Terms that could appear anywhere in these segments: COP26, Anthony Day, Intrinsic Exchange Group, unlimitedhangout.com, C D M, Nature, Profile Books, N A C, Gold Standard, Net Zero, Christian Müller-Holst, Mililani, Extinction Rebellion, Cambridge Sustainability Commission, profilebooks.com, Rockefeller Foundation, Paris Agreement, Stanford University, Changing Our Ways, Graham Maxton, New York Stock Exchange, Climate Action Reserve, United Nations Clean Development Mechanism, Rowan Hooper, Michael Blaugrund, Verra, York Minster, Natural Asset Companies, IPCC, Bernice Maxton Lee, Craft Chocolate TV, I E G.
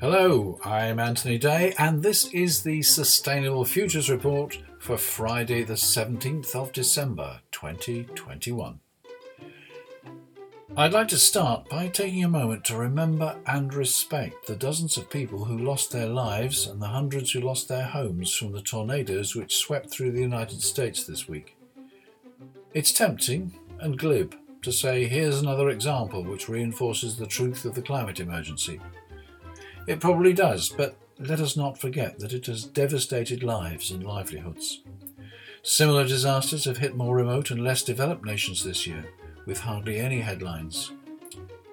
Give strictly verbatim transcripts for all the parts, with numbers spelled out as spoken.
Hello, I'm Anthony Day, and this is the Sustainable Futures Report for Friday, the seventeenth of December, twenty twenty-one. I'd like to start by taking a moment to remember and respect the dozens of people who lost their lives and the hundreds who lost their homes from the tornadoes which swept through the United States this week. It's tempting and glib to say, here's another example which reinforces the truth of the climate emergency. It probably does, but let us not forget that it has devastated lives and livelihoods. Similar disasters have hit more remote and less developed nations this year, with hardly any headlines.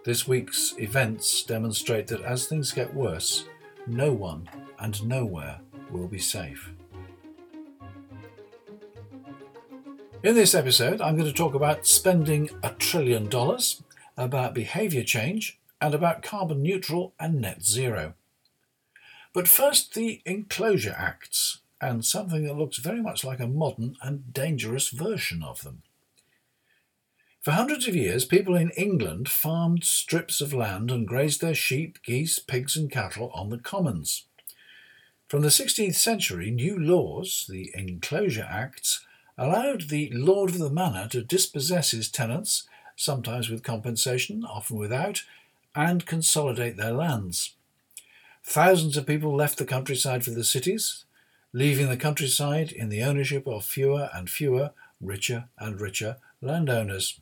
This week's events demonstrate that as things get worse, no one and nowhere will be safe. In this episode, I'm going to talk about spending a trillion dollars, about behaviour change, and about carbon neutral and net zero. But first, the Enclosure Acts, and something that looks very much like a modern and dangerous version of them. For hundreds of years, people in England farmed strips of land and grazed their sheep, geese, pigs and cattle on the commons. From the sixteenth century, new laws, the Enclosure Acts, allowed the lord of the manor to dispossess his tenants, sometimes with compensation, often without, and consolidate their lands. Thousands of people left the countryside for the cities, leaving the countryside in the ownership of fewer and fewer, richer and richer landowners.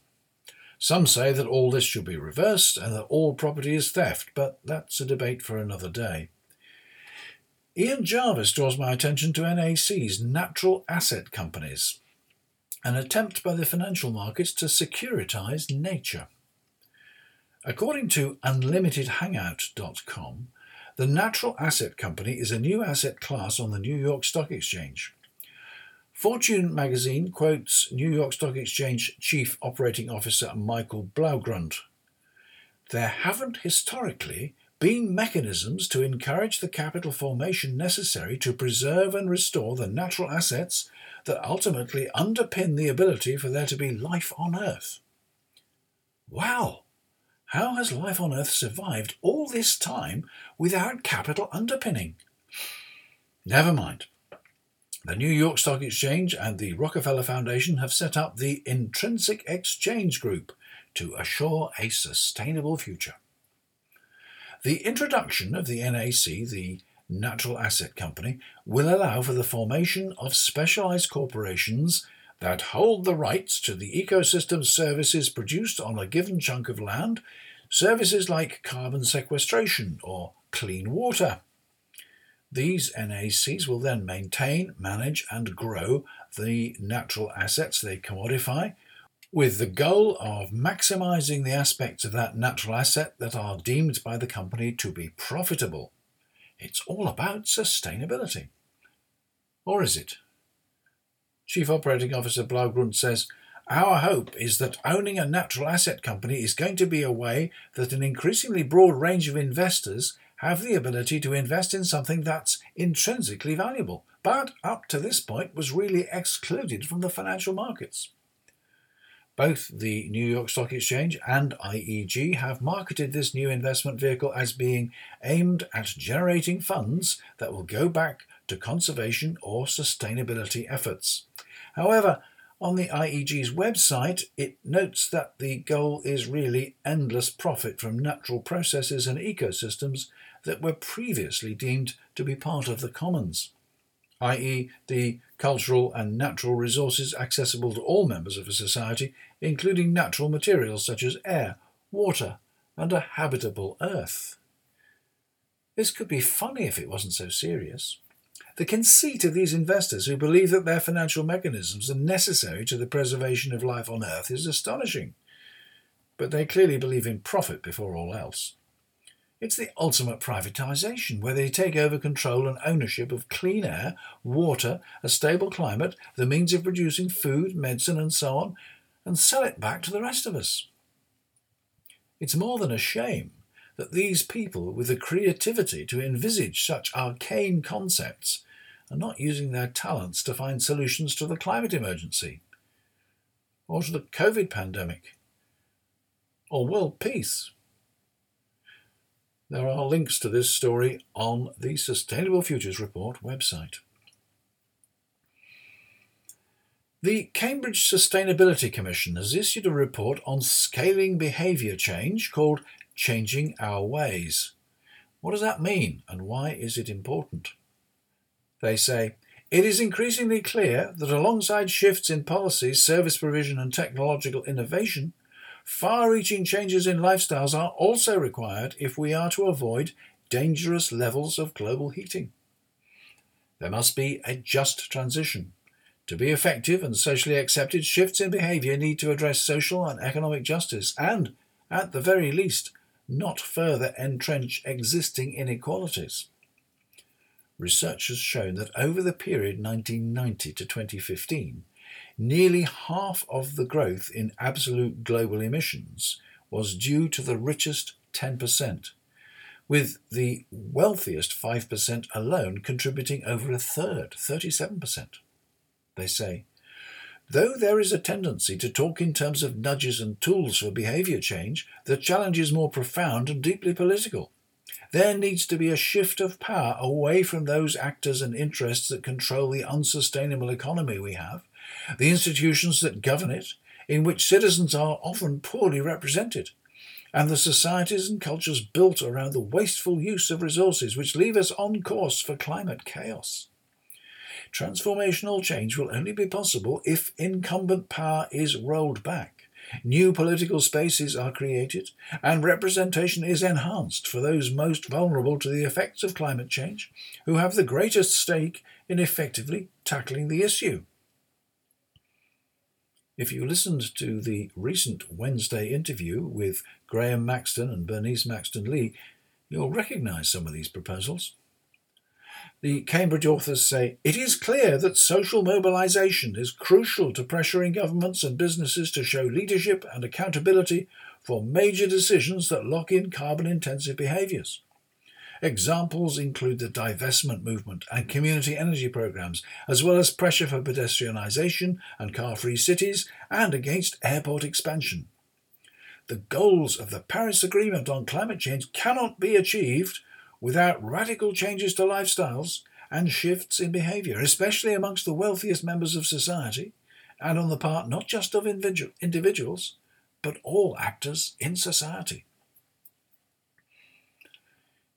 Some say that all this should be reversed and that all property is theft, but that's a debate for another day. Ian Jarvis draws my attention to N A C's Natural Asset Companies, an attempt by the financial markets to securitise nature. According to unlimited hangout dot com, the Natural Asset Company is a new asset class on the New York Stock Exchange. Fortune magazine quotes New York Stock Exchange Chief Operating Officer Michael Blaugrund. There haven't historically been mechanisms to encourage the capital formation necessary to preserve and restore the natural assets that ultimately underpin the ability for there to be life on Earth. Wow! How has life on Earth survived all this time without capital underpinning? Never mind. The New York Stock Exchange and the Rockefeller Foundation have set up the Intrinsic Exchange Group to assure a sustainable future. The introduction of the N A C, the Natural Asset Company, will allow for the formation of specialised corporations that hold the rights to the ecosystem services produced on a given chunk of land, services like carbon sequestration or clean water. These N A Cs will then maintain, manage and grow the natural assets they commodify, with the goal of maximising the aspects of that natural asset that are deemed by the company to be profitable. It's all about sustainability. Or is it? Chief Operating Officer Blaugrund says, our hope is that owning a natural asset company is going to be a way that an increasingly broad range of investors have the ability to invest in something that's intrinsically valuable, but up to this point was really excluded from the financial markets. Both the New York Stock Exchange and I E G have marketed this new investment vehicle as being aimed at generating funds that will go back to conservation or sustainability efforts. However, on the I E G's website, it notes that the goal is really endless profit from natural processes and ecosystems that were previously deemed to be part of the commons, that is the cultural and natural resources accessible to all members of a society, including natural materials such as air, water, and a habitable earth. This could be funny if it wasn't so serious. The conceit of these investors who believe that their financial mechanisms are necessary to the preservation of life on Earth is astonishing. But they clearly believe in profit before all else. It's the ultimate privatisation, where they take over control and ownership of clean air, water, a stable climate, the means of producing food, medicine and so on, and sell it back to the rest of us. It's more than a shame that these people with the creativity to envisage such arcane concepts are not using their talents to find solutions to the climate emergency or to the COVID pandemic or world peace? There are links to this story on the Sustainable Futures Report website. The Cambridge Sustainability Commission has issued a report on scaling behaviour change called Changing Our Ways. What does that mean and why is it important? They say, it is increasingly clear that alongside shifts in policy, service provision and technological innovation, far-reaching changes in lifestyles are also required if we are to avoid dangerous levels of global heating. There must be a just transition. To be effective and socially accepted, shifts in behaviour need to address social and economic justice and, at the very least, not further entrench existing inequalities. Research has shown that over the period nineteen ninety to twenty fifteen, nearly half of the growth in absolute global emissions was due to the richest ten percent, with the wealthiest five percent alone contributing over a third, thirty-seven percent. They say, though there is a tendency to talk in terms of nudges and tools for behaviour change, the challenge is more profound and deeply political. There needs to be a shift of power away from those actors and interests that control the unsustainable economy we have, the institutions that govern it, in which citizens are often poorly represented, and the societies and cultures built around the wasteful use of resources which leave us on course for climate chaos. Transformational change will only be possible if incumbent power is rolled back, new political spaces are created, and representation is enhanced for those most vulnerable to the effects of climate change, who have the greatest stake in effectively tackling the issue. If you listened to the recent Wednesday interview with Graham Maxton and Bernice Maxton Lee, you'll recognise some of these proposals. The Cambridge authors say, it is clear that social mobilisation is crucial to pressuring governments and businesses to show leadership and accountability for major decisions that lock in carbon-intensive behaviours. Examples include the divestment movement and community energy programmes, as well as pressure for pedestrianisation and car-free cities and against airport expansion. The goals of the Paris Agreement on climate change cannot be achieved without radical changes to lifestyles and shifts in behaviour, especially amongst the wealthiest members of society, and on the part not just of individu- individuals, but all actors in society.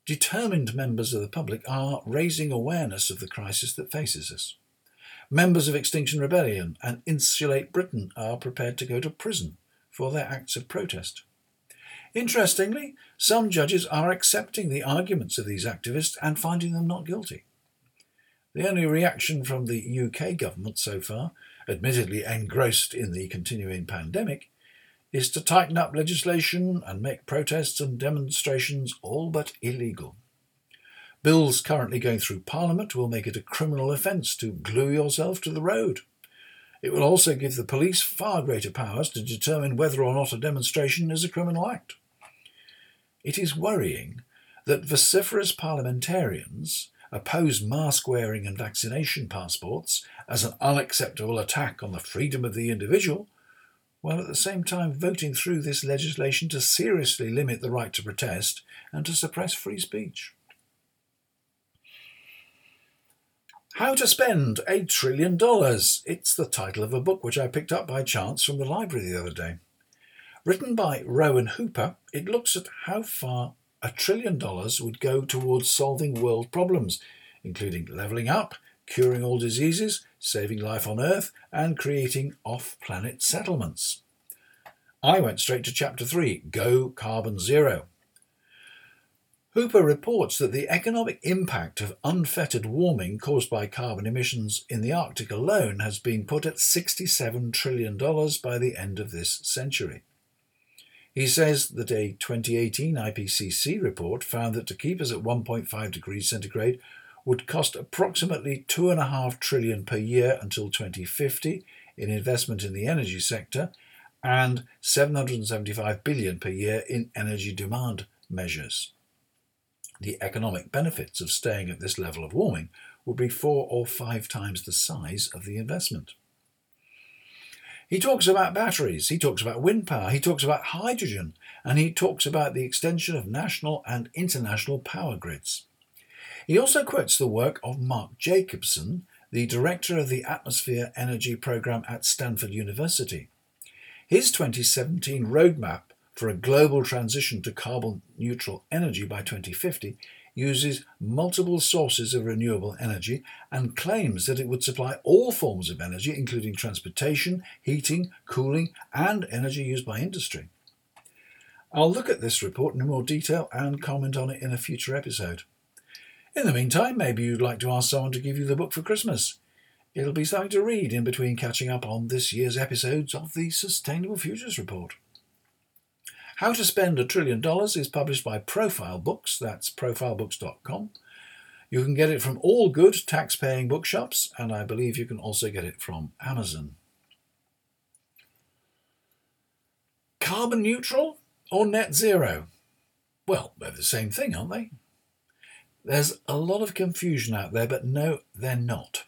Determined members of the public are raising awareness of the crisis that faces us. Members of Extinction Rebellion and Insulate Britain are prepared to go to prison for their acts of protest. Interestingly, some judges are accepting the arguments of these activists and finding them not guilty. The only reaction from the U K government so far, admittedly engrossed in the continuing pandemic, is to tighten up legislation and make protests and demonstrations all but illegal. Bills currently going through Parliament will make it a criminal offence to glue yourself to the road. It will also give the police far greater powers to determine whether or not a demonstration is a criminal act. It is worrying that vociferous parliamentarians oppose mask-wearing and vaccination passports as an unacceptable attack on the freedom of the individual, while at the same time voting through this legislation to seriously limit the right to protest and to suppress free speech. How to Spend a Trillion Dollars. It's the title of a book which I picked up by chance from the library the other day. Written by Rowan Hooper, it looks at how far a trillion dollars would go towards solving world problems, including levelling up, curing all diseases, saving life on Earth, and creating off-planet settlements. I went straight to Chapter three, Go Carbon Zero. Hooper reports that the economic impact of unfettered warming caused by carbon emissions in the Arctic alone has been put at sixty-seven trillion dollars by the end of this century. He says that a twenty eighteen I P C C report found that to keep us at one point five degrees centigrade would cost approximately two point five trillion dollars per year until twenty fifty in investment in the energy sector and seven hundred seventy-five billion dollars per year in energy demand measures. The economic benefits of staying at this level of warming would be four or five times the size of the investment. He talks about batteries, he talks about wind power, he talks about hydrogen, and he talks about the extension of national and international power grids. He also quotes the work of Mark Jacobson, the director of the Atmosphere Energy Programme at Stanford University. His twenty seventeen roadmap for a global transition to carbon-neutral energy by twenty fifty uses multiple sources of renewable energy and claims that it would supply all forms of energy, including transportation, heating, cooling, and energy used by industry. I'll look at this report in more detail and comment on it in a future episode. In the meantime, maybe you'd like to ask someone to give you the book for Christmas. It'll be something to read in between catching up on this year's episodes of the Sustainable Futures Report. How to Spend a Trillion Dollars is published by Profile Books, that's profile books dot com. You can get it from all good tax-paying bookshops, and I believe you can also get it from Amazon. Carbon neutral or net zero? Well, they're the same thing, aren't they? There's a lot of confusion out there, but no, they're not.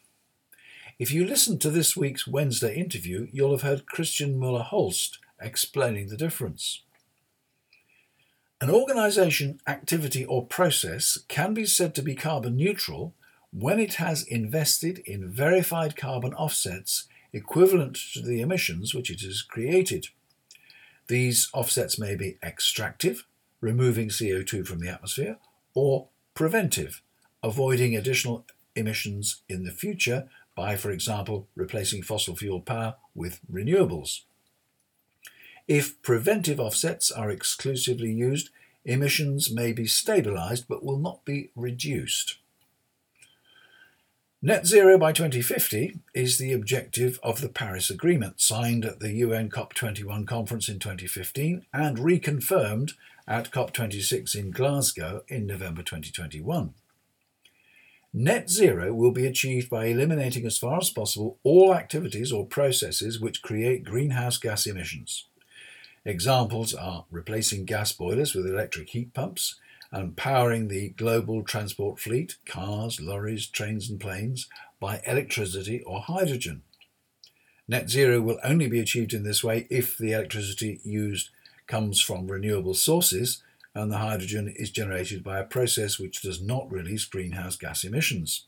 If you listen to this week's Wednesday interview, you'll have heard Christian Müller-Holst explaining the difference. An organisation, activity or process can be said to be carbon neutral when it has invested in verified carbon offsets equivalent to the emissions which it has created. These offsets may be extractive, removing C O two from the atmosphere, or preventive, avoiding additional emissions in the future by, for example, replacing fossil fuel power with renewables. If preventive offsets are exclusively used, emissions may be stabilised but will not be reduced. Net zero by twenty fifty is the objective of the Paris Agreement, signed at the U N COP twenty-one conference in twenty fifteen and reconfirmed at COP twenty-six in Glasgow in November twenty twenty-one. Net zero will be achieved by eliminating as far as possible all activities or processes which create greenhouse gas emissions. Examples are replacing gas boilers with electric heat pumps and powering the global transport fleet, cars, lorries, trains and planes, by electricity or hydrogen. Net zero will only be achieved in this way if the electricity used comes from renewable sources and the hydrogen is generated by a process which does not release greenhouse gas emissions.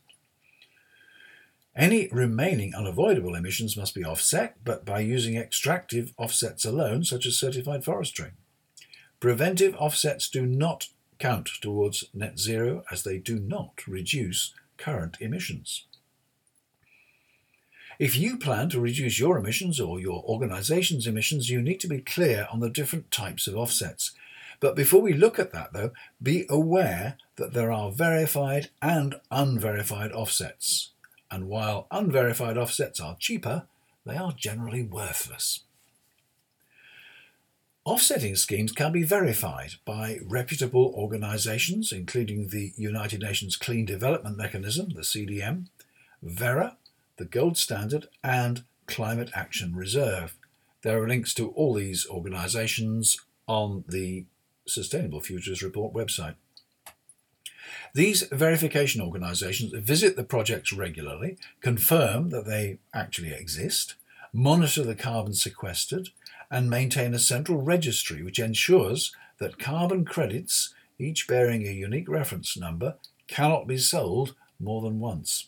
Any remaining unavoidable emissions must be offset, but by using extractive offsets alone, such as certified forestry. Preventive offsets do not count towards net zero, as they do not reduce current emissions. If you plan to reduce your emissions or your organisation's emissions, you need to be clear on the different types of offsets. But before we look at that, though, be aware that there are verified and unverified offsets. And while unverified offsets are cheaper, they are generally worthless. Offsetting schemes can be verified by reputable organisations, including the United Nations Clean Development Mechanism, the C D M, Verra, the Gold Standard, and Climate Action Reserve. There are links to all these organisations on the Sustainable Futures Report website. These verification organisations visit the projects regularly, confirm that they actually exist, monitor the carbon sequestered, and maintain a central registry which ensures that carbon credits, each bearing a unique reference number, cannot be sold more than once.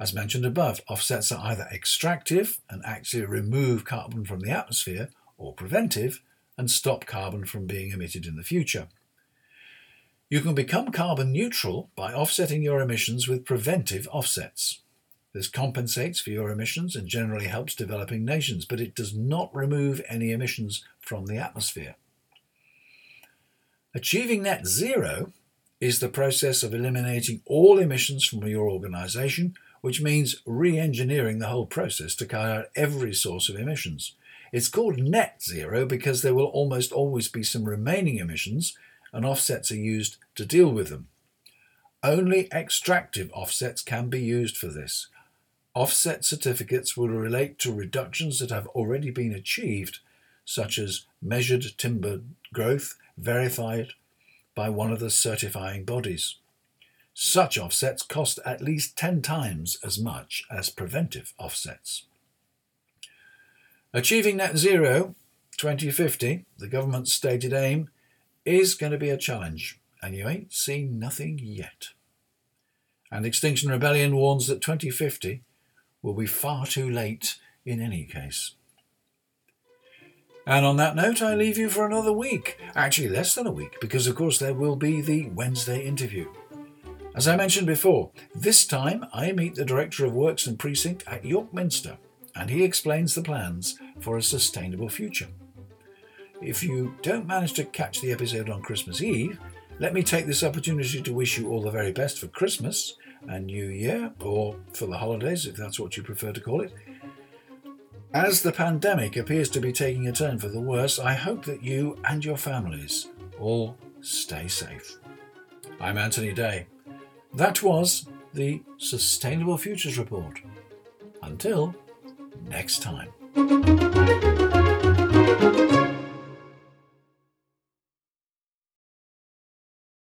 As mentioned above, offsets are either extractive and actually remove carbon from the atmosphere, or preventive and stop carbon from being emitted in the future. You can become carbon neutral by offsetting your emissions with preventive offsets. This compensates for your emissions and generally helps developing nations, but it does not remove any emissions from the atmosphere. Achieving net zero is the process of eliminating all emissions from your organisation, which means re-engineering the whole process to cut out every source of emissions. It's called net zero because there will almost always be some remaining emissions, and offsets are used to deal with them. Only extractive offsets can be used for this. Offset certificates will relate to reductions that have already been achieved, such as measured timber growth verified by one of the certifying bodies. Such offsets cost at least ten times as much as preventive offsets. Achieving net zero twenty fifty, the government's stated aim, is going to be a challenge, and you ain't seen nothing yet. And Extinction Rebellion warns that twenty fifty will be far too late in any case. And on that note, I leave you for another week. Actually, less than a week, because of course there will be the Wednesday interview. As I mentioned before, this time I meet the Director of Works and Precinct at York Minster, and he explains the plans for a sustainable future. If you don't manage to catch the episode on Christmas Eve, let me take this opportunity to wish you all the very best for Christmas and New Year, or for the holidays, if that's what you prefer to call it. As the pandemic appears to be taking a turn for the worse, I hope that you and your families all stay safe. I'm Anthony Day. That was the Sustainable Futures Report. Until next time.